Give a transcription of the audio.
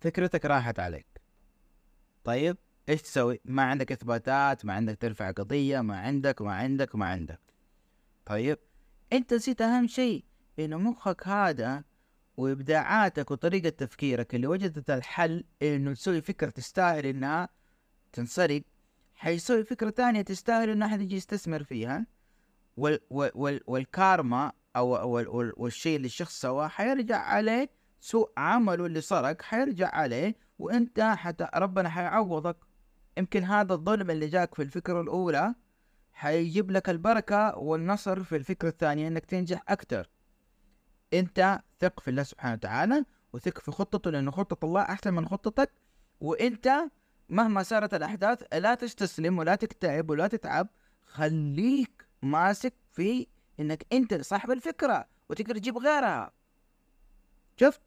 فكرتك راحت عليك. طيب ايش تسوي؟ ما عندك اثباتات، ما عندك ترفع قضية، ما عندك. طيب انت نسيت اهم شيء، انه مخك هذا وابداعاتك وطريقة تفكيرك اللي وجدت الحل انه تسوي فكرة تستاهل انها تنسرق، حيسوي فكرة تانية تستاهل انه احد يجي يستثمر فيها، والكارما او والشيء اللي الشخص سواه حيرجع عليه، سوء عمله اللي سرق حيرجع عليه، وانت حتى ربنا حيعوضك. يمكن هذا الظلم اللي جاك في الفكرة الاولى حيجيب لك البركة والنصر في الفكرة الثانية انك تنجح اكتر. انت ثق في الله سبحانه وتعالى، وثق في خطته، لأن خطة الله أحسن من خطتك. وانت مهما سارت الأحداث لا تستسلم ولا تكتئب ولا تتعب، خليك ماسك في انك انت صاحب الفكرة وتقدر تجيب غيرها. شفت؟